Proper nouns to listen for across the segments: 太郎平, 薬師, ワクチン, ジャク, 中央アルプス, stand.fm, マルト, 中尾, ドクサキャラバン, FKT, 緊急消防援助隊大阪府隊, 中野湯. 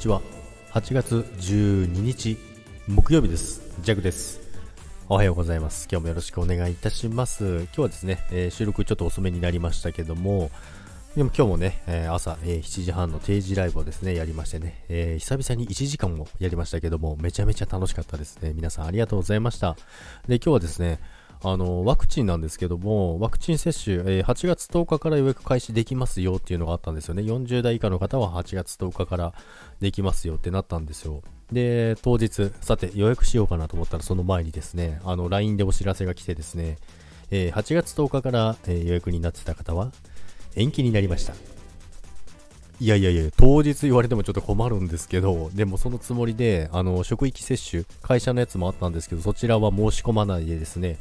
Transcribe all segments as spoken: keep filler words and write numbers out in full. ちは。はちがつじゅうににち木曜日です。ジャグです。おはようございます。今日もよろしくお願いいたします。今日はですね、えー、収録ちょっと遅めになりましたけども、でも今日もね、えー、朝、えー、しちじはんの定時ライブをですねやりましてね、えー、久々にいちじかんをやりましたけども、めちゃめちゃ楽しかったですね。皆さんありがとうございました。で、今日はですねあのワクチンなんですけども、ワクチン接種、えー、はちがつとおかから予約開始できますよっていうのがあったんですよね。よんじゅうだい以下の方ははちがつとおかからできますよってなったんですよ。で、当日さて予約しようかなと思ったら、その前にですねあの ライン でお知らせが来てですね、えー、はちがつとおかから、えー、予約になってた方は延期になりました。いやいやいや、当日言われてもちょっと困るんですけど、でもそのつもりであの職域接種、会社のやつもあったんですけど、そちらは申し込まないでですね、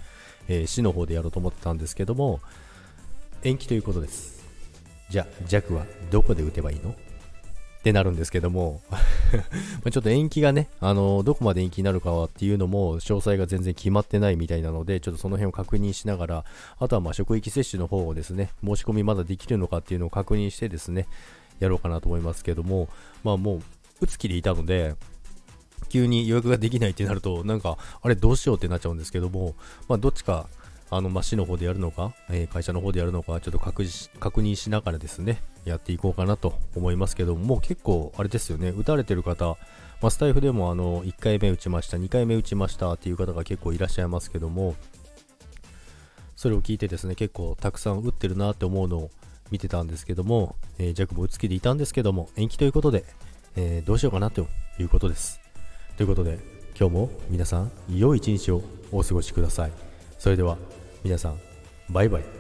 えー、市の方でやろうと思ってたんですけども、延期ということです。じゃあ弱はどこで打てばいいのってなるんですけどもちょっと延期がねあのどこまで延期になるかはっていうのも詳細が全然決まってないみたいなので、ちょっとその辺を確認しながら、あとはまあ職域接種の方をですね、申し込みまだできるのかっていうのを確認してですねやろうかなと思いますけども、まあもう打つ気でいたので急に予約ができないってなると、なんかあれどうしようってなっちゃうんですけども、まあどっちかあのまあ市の方でやるのか、えー、会社の方でやるのか、ちょっと 確, 確認しながらですねやっていこうかなと思いますけども、もう結構あれですよね、打たれてる方、まあ、スタイフでもあのいっかいめ打ちました、にかいめ打ちましたっていう方が結構いらっしゃいますけども、それを聞いてですね結構たくさん打ってるなって思うのを見てたんですけども、えー、弱も打つ気でいたんですけども延期ということで、えー、どうしようかなということです。ということで今日も皆さん良い一日をお過ごしください。それでは皆さんバイバイ。